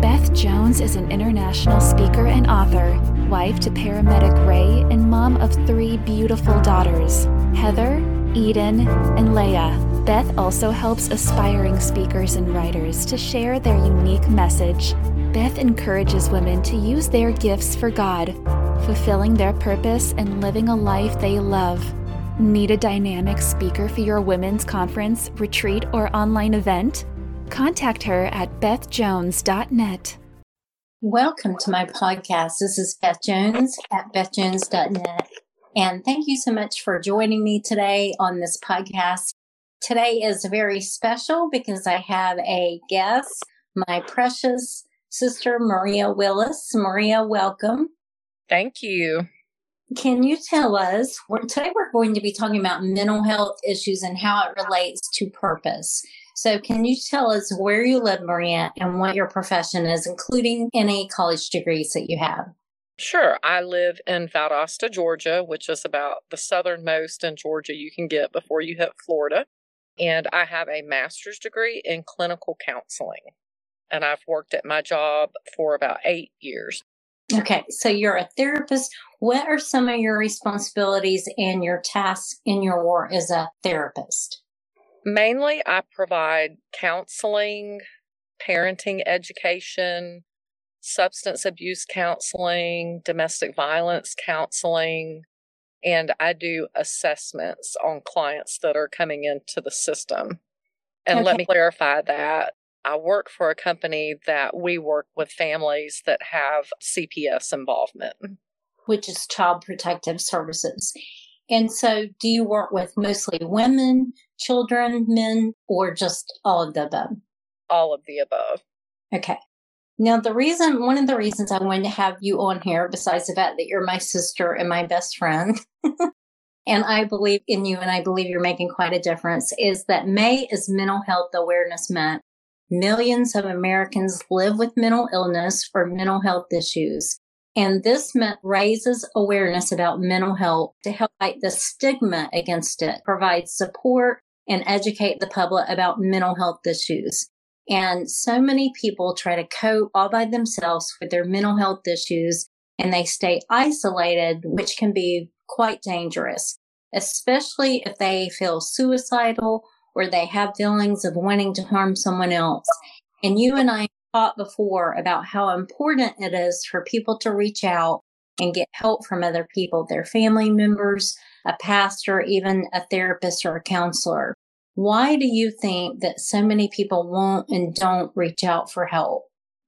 Beth Jones is an international speaker and author, wife to paramedic Ray, and mom of 3 beautiful daughters, Heather, Eden, and Leah. Beth also helps aspiring speakers and writers to share their unique message. Beth encourages women to use their gifts for God, fulfilling their purpose and living a life they love. Need a dynamic speaker for your women's conference, retreat, or online event? Contact her at bethjones.net. Welcome to my podcast. This is Beth Jones at bethjones.net. And thank you so much for joining me today on this podcast. Today is very special because I have a guest, my precious sister, Maria Willis. Maria, welcome. Thank you. Can you tell us, today we're going to be talking about mental health issues and how it relates to purpose. So can you tell us where you live, Maria, and what your profession is, including any college degrees that you have? Sure. I live in Valdosta, Georgia, which is about the southernmost in Georgia you can get before you hit Florida. And I have a master's degree in clinical counseling, and I've worked at my job for about 8 years. Okay, so you're a therapist. What are some of your responsibilities and your tasks in your work as a therapist? Mainly, I provide counseling, parenting education, substance abuse counseling, domestic violence counseling, and I do assessments on clients that are coming into the system. And Okay. Let me clarify that. I work for a company that we work with families that have CPS involvement, which is Child Protective Services. And so do you work with mostly women, children, men, or just all of the above? All of the above. Okay. Now, one of the reasons I wanted to have you on here, besides the fact that you're my sister and my best friend, and I believe in you and I believe you're making quite a difference, is that May is Mental Health Awareness Month. Millions of Americans live with mental illness or mental health issues. And this month raises awareness about mental health to help fight the stigma against it, provide support, and educate the public about mental health issues. And so many people try to cope all by themselves with their mental health issues, and they stay isolated, which can be quite dangerous, especially if they feel suicidal or they have feelings of wanting to harm someone else. And you and I talked before about how important it is for people to reach out and get help from other people, their family members, a pastor, even a therapist or a counselor. Why do you think that so many people won't and don't reach out for help?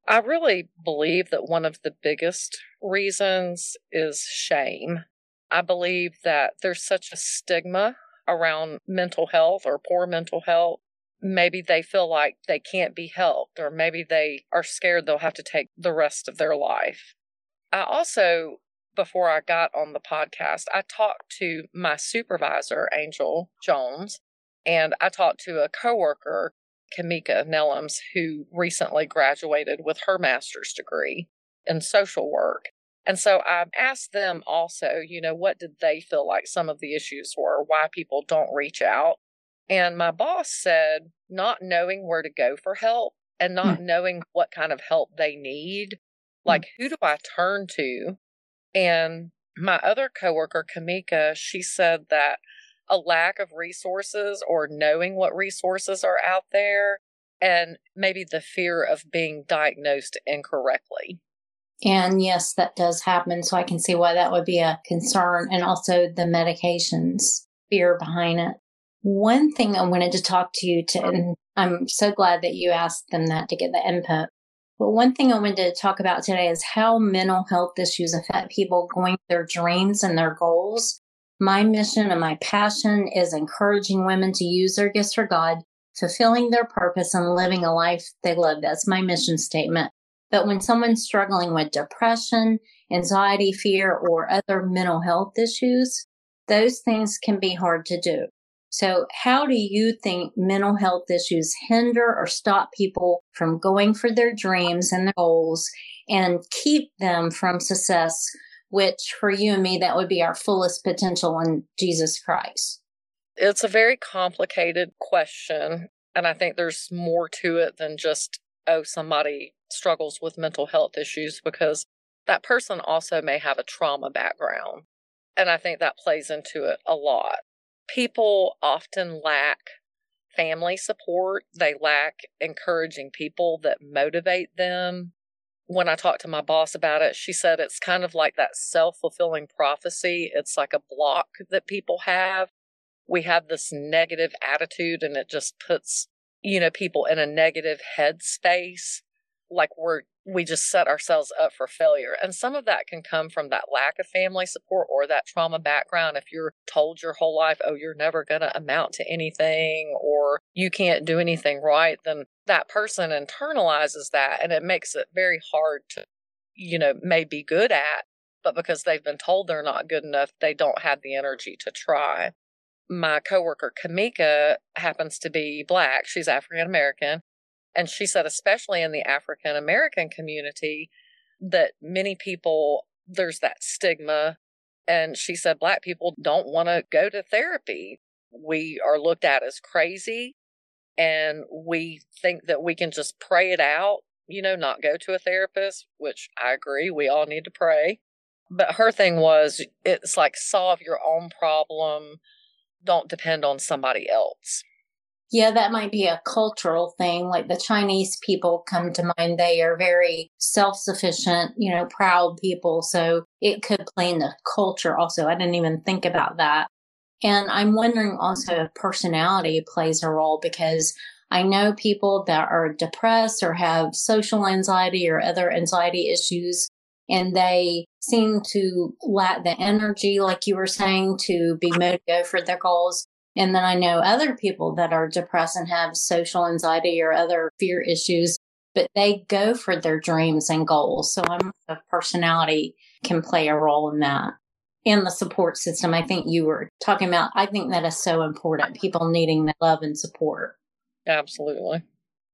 I really believe that one of the biggest reasons is shame. I believe that there's such a stigma around mental health or poor mental health. Maybe they feel like they can't be helped, or maybe they are scared they'll have to take the rest of their life. I also, before I got on the podcast, I talked to my supervisor, Angel Jones, and I talked to a coworker, Kamika Nellums, who recently graduated with her master's degree in social work. And so I asked them also, what did they feel like some of the issues were, why people don't reach out? And my boss said, not knowing where to go for help and not knowing what kind of help they need. Like, who do I turn to? And my other coworker, Kamika, she said that a lack of resources or knowing what resources are out there, and maybe the fear of being diagnosed incorrectly. And yes, that does happen. So I can see why that would be a concern, and also the medications, fear behind it. One thing I wanted to talk to you to, and I'm so glad that you asked them that to get the input. But one thing I wanted to talk about today is how mental health issues affect people going their dreams and their goals. My mission and my passion is encouraging women to use their gifts for God, fulfilling their purpose, and living a life they love. That's my mission statement. But when someone's struggling with depression, anxiety, fear, or other mental health issues, those things can be hard to do. So how do you think mental health issues hinder or stop people from going for their dreams and their goals and keep them from success, which for you and me, that would be our fullest potential in Jesus Christ? It's a very complicated question, and I think there's more to it than just oh, somebody struggles with mental health issues, because that person also may have a trauma background. And I think that plays into it a lot. People often lack family support. They lack encouraging people that motivate them. When I talked to my boss about it, she said it's kind of like that self-fulfilling prophecy. It's like a block that people have. We have this negative attitude, and it just puts, you know, people in a negative headspace. Like we just set ourselves up for failure. And some of that can come from that lack of family support or that trauma background. If you're told your whole life, oh, you're never going to amount to anything, or you can't do anything right, then that person internalizes that, and it makes it very hard to, you know, may be good at, but because they've been told they're not good enough, they don't have the energy to try. My coworker, Kamika, happens to be Black. She's African-American. And she said, especially in the African-American community, that many people, there's that stigma. And she said, Black people don't want to go to therapy. We are looked at as crazy, and we think that we can just pray it out, you know, not go to a therapist, which I agree, we all need to pray. But her thing was, it's like, solve your own problem. Don't depend on somebody else. Yeah, that might be a cultural thing. Like the Chinese people come to mind. They are very self-sufficient, you know, proud people. So it could play in the culture also. I didn't even think about that. And I'm wondering also if personality plays a role, because I know people that are depressed or have social anxiety or other anxiety issues, and they seem to lack the energy, like you were saying, to be motivated to go for their goals. And then I know other people that are depressed and have social anxiety or other fear issues, but they go for their dreams and goals. So I'm sure personality can play a role in that. And the support system, I think you were talking about, I think that is so important. People needing the love and support. Absolutely.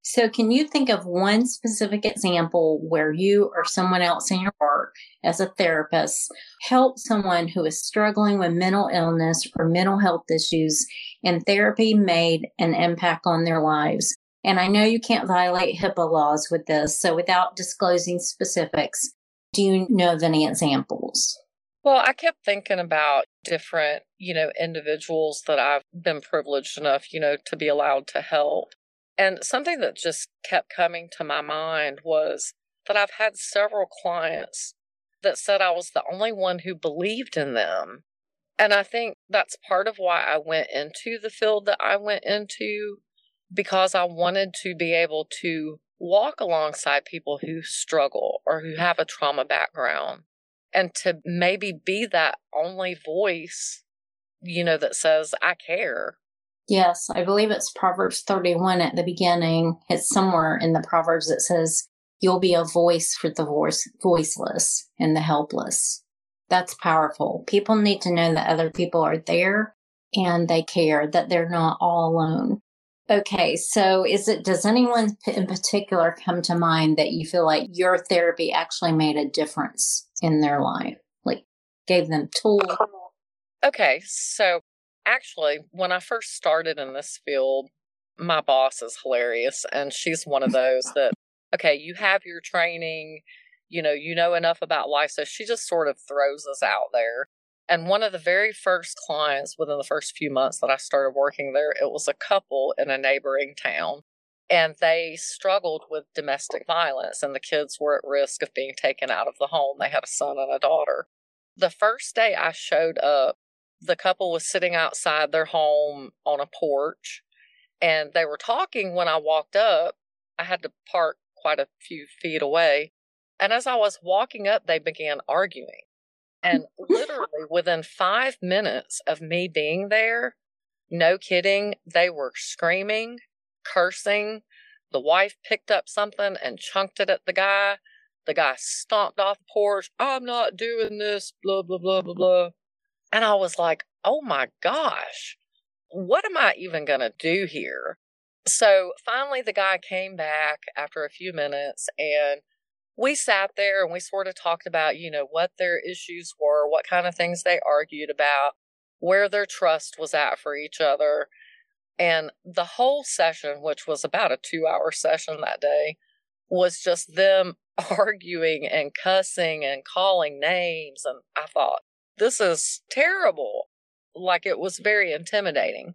So can you think of one specific example where you or someone else in your work as a therapist helped someone who is struggling with mental illness or mental health issues, and therapy made an impact on their lives? And I know you can't violate HIPAA laws with this, so without disclosing specifics, do you know of any examples? Well, I kept thinking about different, you know, individuals that I've been privileged enough, you know, to be allowed to help. And something that just kept coming to my mind was that I've had several clients that said I was the only one who believed in them. And I think that's part of why I went into the field that I went into, because I wanted to be able to walk alongside people who struggle or who have a trauma background, and to maybe be that only voice, you know, that says, I care. Yes, I believe it's Proverbs 31 at the beginning. It's somewhere in the Proverbs that says, you'll be a voice for the voiceless and the helpless. That's powerful. People need to know that other people are there and they care, that they're not all alone. Okay, so does anyone in particular come to mind that you feel like your therapy actually made a difference in their life? Like gave them tools? Okay, so actually, when I first started in this field, my boss is hilarious, and she's one of those that, okay, you have your training, you know enough about life, so she just sort of throws us out there. And one of the very first clients within the first few months that I started working there, it was a couple in a neighboring town, and they struggled with domestic violence, and the kids were at risk of being taken out of the home. They had a son and a daughter. The first day I showed up, the couple was sitting outside their home on a porch, and they were talking. When I walked up, I had to park quite a few feet away. And as I was walking up, they began arguing. And literally within 5 minutes of me being there, no kidding, they were screaming, cursing. The wife picked up something and chunked it at the guy. The guy stomped off the porch. I'm not doing this, blah, blah, blah, blah, blah. And I was like, oh my gosh, what am I even going to do here? So finally the guy came back after a few minutes, and we sat there and we sort of talked about, you know, what their issues were, what kind of things they argued about, where their trust was at for each other. And the whole session, which was about a 2-hour session that day, was just them arguing and cussing and calling names. And I thought, this is terrible. Like, it was very intimidating.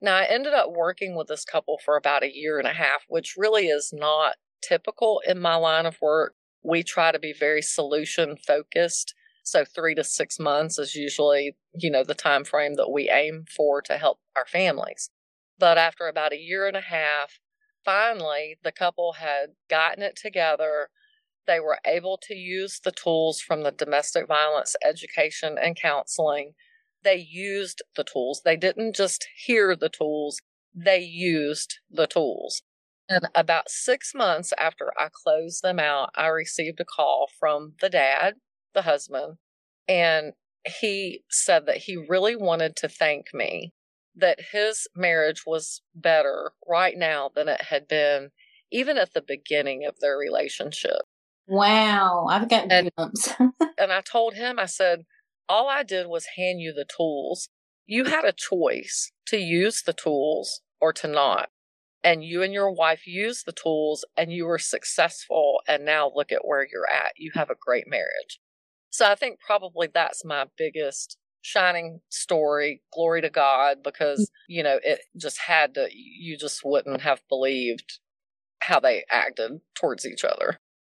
Now, I ended up working with this couple for about a year and a half, which really is not typical in my line of work. We try to be very solution focused. So 3 to 6 months is usually, the time frame that we aim for to help our families. But after about a year and a half, finally, the couple had gotten it together. They were able to use the tools from the domestic violence education and counseling. They used the tools. They didn't just hear the tools. They used the tools. And about 6 months after I closed them out, I received a call from the dad, the husband, and he said that he really wanted to thank me, that his marriage was better right now than it had been even at the beginning of their relationship. Wow, I've got goosebumps. And I told him, I said, all I did was hand you the tools. You had a choice to use the tools or to not. And you and your wife used the tools and you were successful. And now look at where you're at. You have a great marriage. So I think probably that's my biggest shining story. Glory to God, because, it just had to, you just wouldn't have believed how they acted towards each other.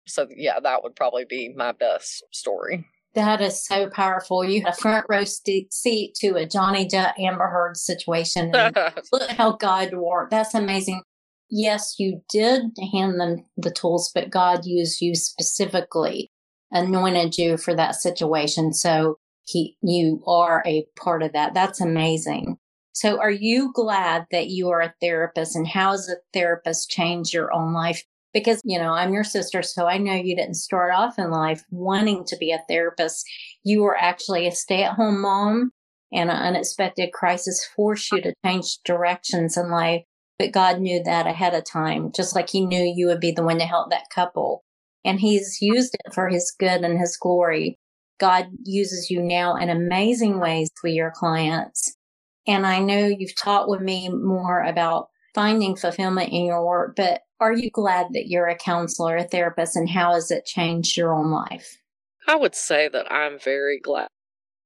So yeah, that would probably be my best story. That is so powerful. You had a front row seat to a Johnny Depp Amber Heard situation. Look how God worked. That's amazing. Yes, you did hand them the tools, but God used you specifically, anointed you for that situation. So you are a part of that. That's amazing. So are you glad that you are a therapist, and how has a therapist changed your own life? Because, I'm your sister, so I know you didn't start off in life wanting to be a therapist. You were actually a stay-at-home mom, and an unexpected crisis forced you to change directions in life. But God knew that ahead of time, just like he knew you would be the one to help that couple. And he's used it for his good and his glory. God uses you now in amazing ways with your clients. And I know you've talked with me more about finding fulfillment in your work, but are you glad that you're a counselor, a therapist, and how has it changed your own life? I would say that I'm very glad.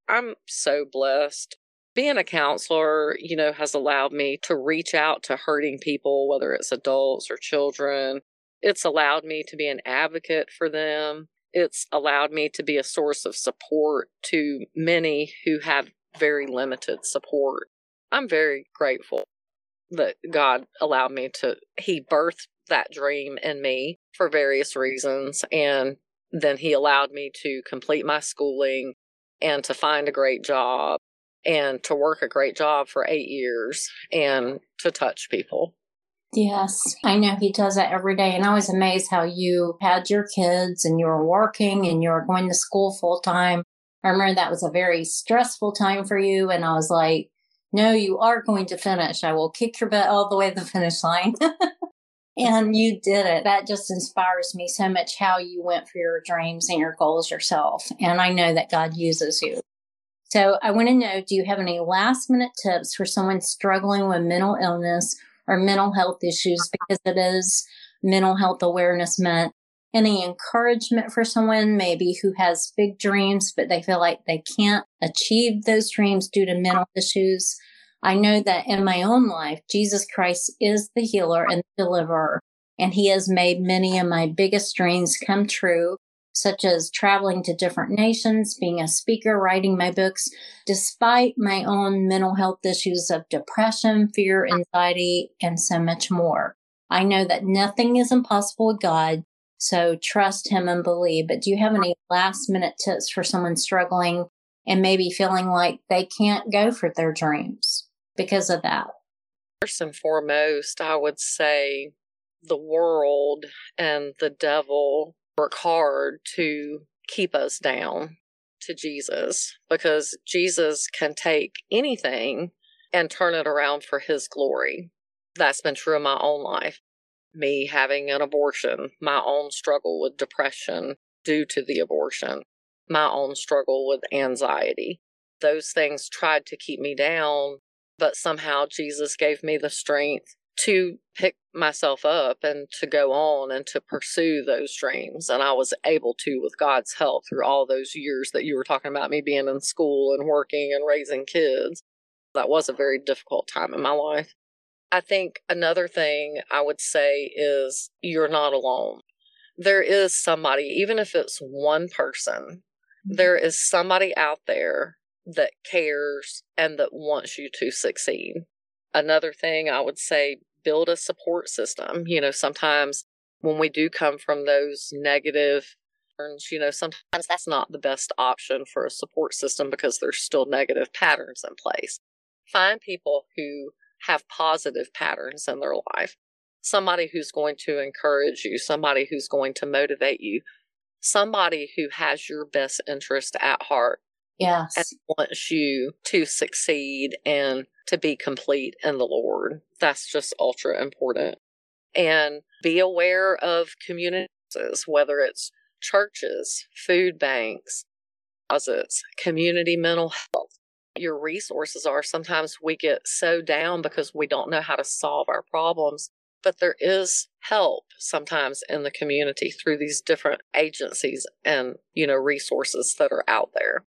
I'm so blessed. Being a counselor, has allowed me to reach out to hurting people, whether it's adults or children. It's allowed me to be an advocate for them. It's allowed me to be a source of support to many who have very limited support. I'm very grateful that God allowed me to, he birthed that dream in me for various reasons. And then he allowed me to complete my schooling and to find a great job and to work a great job for 8 years and to touch people. Yes, I know he does that every day. And I was amazed how you had your kids and you were working and you were going to school full time. I remember that was a very stressful time for you. And I was like, no, you are going to finish. I will kick your butt all the way to the finish line. And you did it. That just inspires me so much how you went for your dreams and your goals yourself. And I know that God uses you. So I want to know, do you have any last minute tips for someone struggling with mental illness or mental health issues, because it is Mental Health Awareness Month? Any encouragement for someone maybe who has big dreams, but they feel like they can't achieve those dreams due to mental issues? I know that in my own life, Jesus Christ is the healer and the deliverer, and he has made many of my biggest dreams come true, such as traveling to different nations, being a speaker, writing my books, despite my own mental health issues of depression, fear, anxiety, and so much more. I know that nothing is impossible with God. So trust him and believe. But do you have any last minute tips for someone struggling and maybe feeling like they can't go for their dreams because of that? First and foremost, I would say the world and the devil work hard to keep us down to Jesus, because Jesus can take anything and turn it around for his glory. That's been true in my own life. Me having an abortion, my own struggle with depression due to the abortion, my own struggle with anxiety. Those things tried to keep me down, but somehow Jesus gave me the strength to pick myself up and to go on and to pursue those dreams. And I was able to, with God's help, through all those years that you were talking about me being in school and working and raising kids. That was a very difficult time in my life. I think another thing I would say is you're not alone. There is somebody, even if it's one person, there is somebody out there that cares and that wants you to succeed. Another thing I would say, build a support system. You know, sometimes when we do come from those negative patterns, you know, sometimes that's not the best option for a support system because there's still negative patterns in place. Find people who have positive patterns in their life. Somebody who's going to encourage you, somebody who's going to motivate you, somebody who has your best interest at heart. Yes. And wants you to succeed and to be complete in the Lord. That's just ultra important. And be aware of communities, whether it's churches, food banks, causes, community mental health. Your resources are. Sometimes we get so down because we don't know how to solve our problems, but there is help sometimes in the community through these different agencies and, you know, resources that are out there.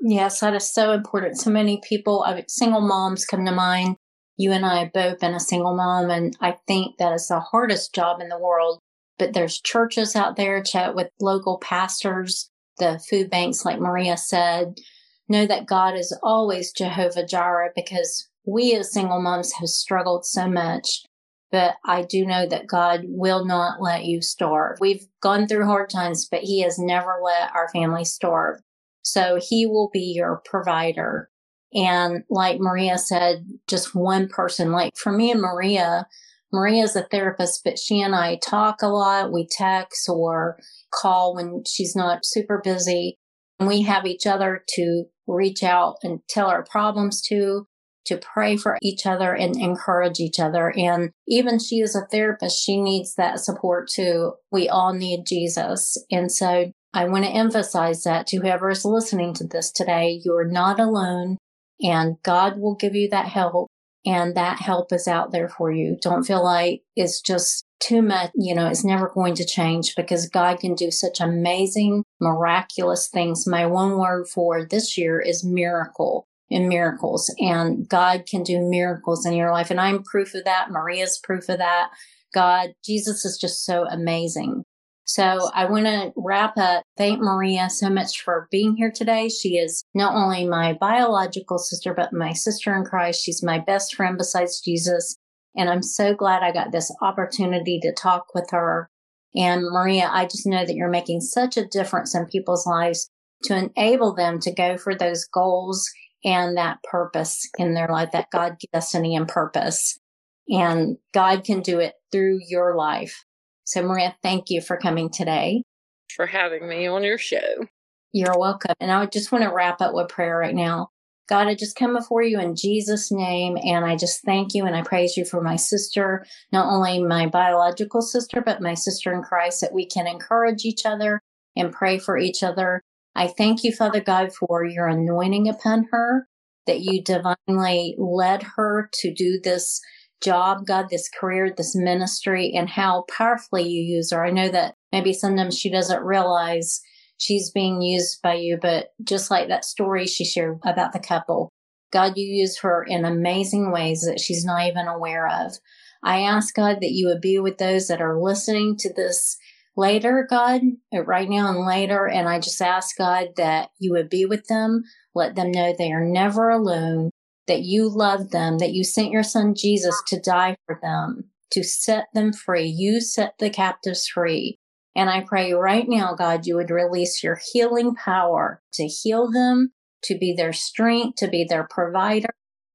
Yes, that is so important. So many people, single moms come to mind. You and I have both been a single mom, and I think that is the hardest job in the world. But there's churches out there, chat with local pastors, the food banks, like Maria said. Know that God is always Jehovah Jireh, because we as single moms have struggled so much. But I do know that God will not let you starve. We've gone through hard times, but He has never let our family starve. So He will be your provider. And like Maria said, just one person. Like for me and Maria's a therapist, but she and I talk a lot. We text or call when she's not super busy. And we have each other to reach out and tell our problems to pray for each other and encourage each other. And even she is a therapist. She needs that support too. We all need Jesus. And so I want to emphasize that to whoever is listening to this today, you are not alone, and God will give you that help, and that help is out there for you. Don't feel like it's just too much, you know, it's never going to change, because God can do such amazing, miraculous things. My one word for this year is miracle and miracles, and God can do miracles in your life. And I'm proof of that. Maria's proof of that. God, Jesus is just so amazing. So I want to wrap up. Thank Maria so much for being here today. She is not only my biological sister, but my sister in Christ. She's my best friend besides Jesus. And I'm so glad I got this opportunity to talk with her. And Maria, I just know that you're making such a difference in people's lives to enable them to go for those goals and that purpose in their life, that God, destiny, and purpose. And God can do it through your life. So, Maria, thank you for coming today. For having me on your show. You're welcome. And I just want to wrap up with prayer right now. God, I just come before you in Jesus' name, and I just thank you and I praise you for my sister, not only my biological sister, but my sister in Christ, that we can encourage each other and pray for each other. I thank you, Father God, for your anointing upon her, that you divinely led her to do this job, God, this career, this ministry, and how powerfully you use her. I know that maybe sometimes she doesn't realize she's being used by you, but just like that story she shared about the couple, God, you use her in amazing ways that she's not even aware of. I ask, God, that you would be with those that are listening to this later, God, right now and later. And I just ask, God, that you would be with them. Let them know they are never alone, that you love them, that you sent your son Jesus to die for them, to set them free. You set the captives free. And I pray right now, God, you would release your healing power to heal them, to be their strength, to be their provider,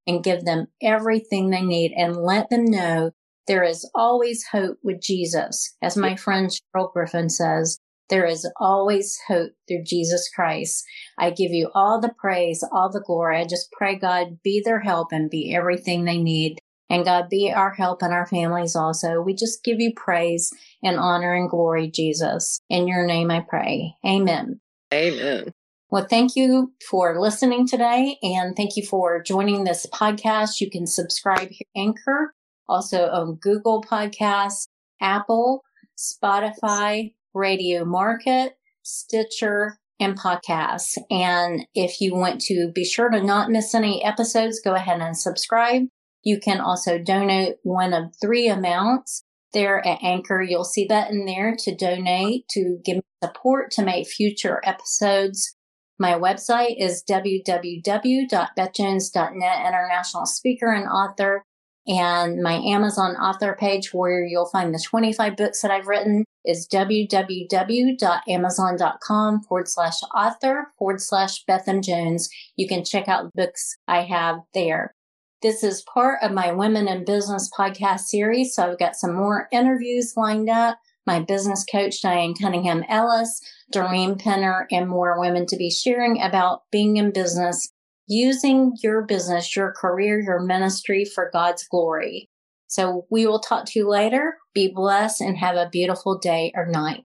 and give them everything they need, and let them know there is always hope with Jesus. As my friend Cheryl Griffin says, there is always hope through Jesus Christ. I give you all the praise, all the glory. I just pray, God, be their help and be everything they need. And God, be our help and our families also. We just give you praise and honor and glory, Jesus. In your name I pray. Amen. Amen. Well, thank you for listening today, and thank you for joining this podcast. You can subscribe to Anchor also on Google Podcasts, Apple, Spotify, Radio Market, Stitcher, and podcasts. And if you want to be sure to not miss any episodes, go ahead and subscribe. You can also donate one of three amounts there at Anchor. You'll see that in there to donate, to give support, to make future episodes. My website is www.bethjones.net, international speaker and author, and my Amazon author page, where you'll find the 25 books that I've written, is www.amazon.com/author/Betham Jones. You can check out the books I have there. This is part of my Women in Business podcast series, so I've got some more interviews lined up. My business coach, Diane Cunningham-Ellis, Doreen Penner, and more women to be sharing about being in business, using your business, your career, your ministry for God's glory. So we will talk to you later. Be blessed and have a beautiful day or night.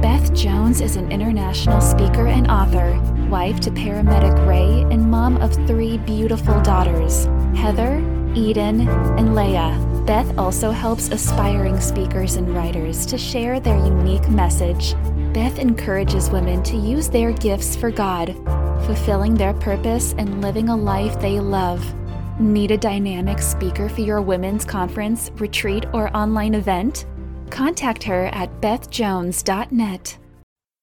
Beth Jones is an international speaker and author, wife to paramedic Ray, and mom of three beautiful daughters, Heather, Eden, and Leah. Beth also helps aspiring speakers and writers to share their unique message. Beth encourages women to use their gifts for God, fulfilling their purpose and living a life they love. Need a dynamic speaker for your women's conference, retreat, or online event? Contact her at bethjones.net.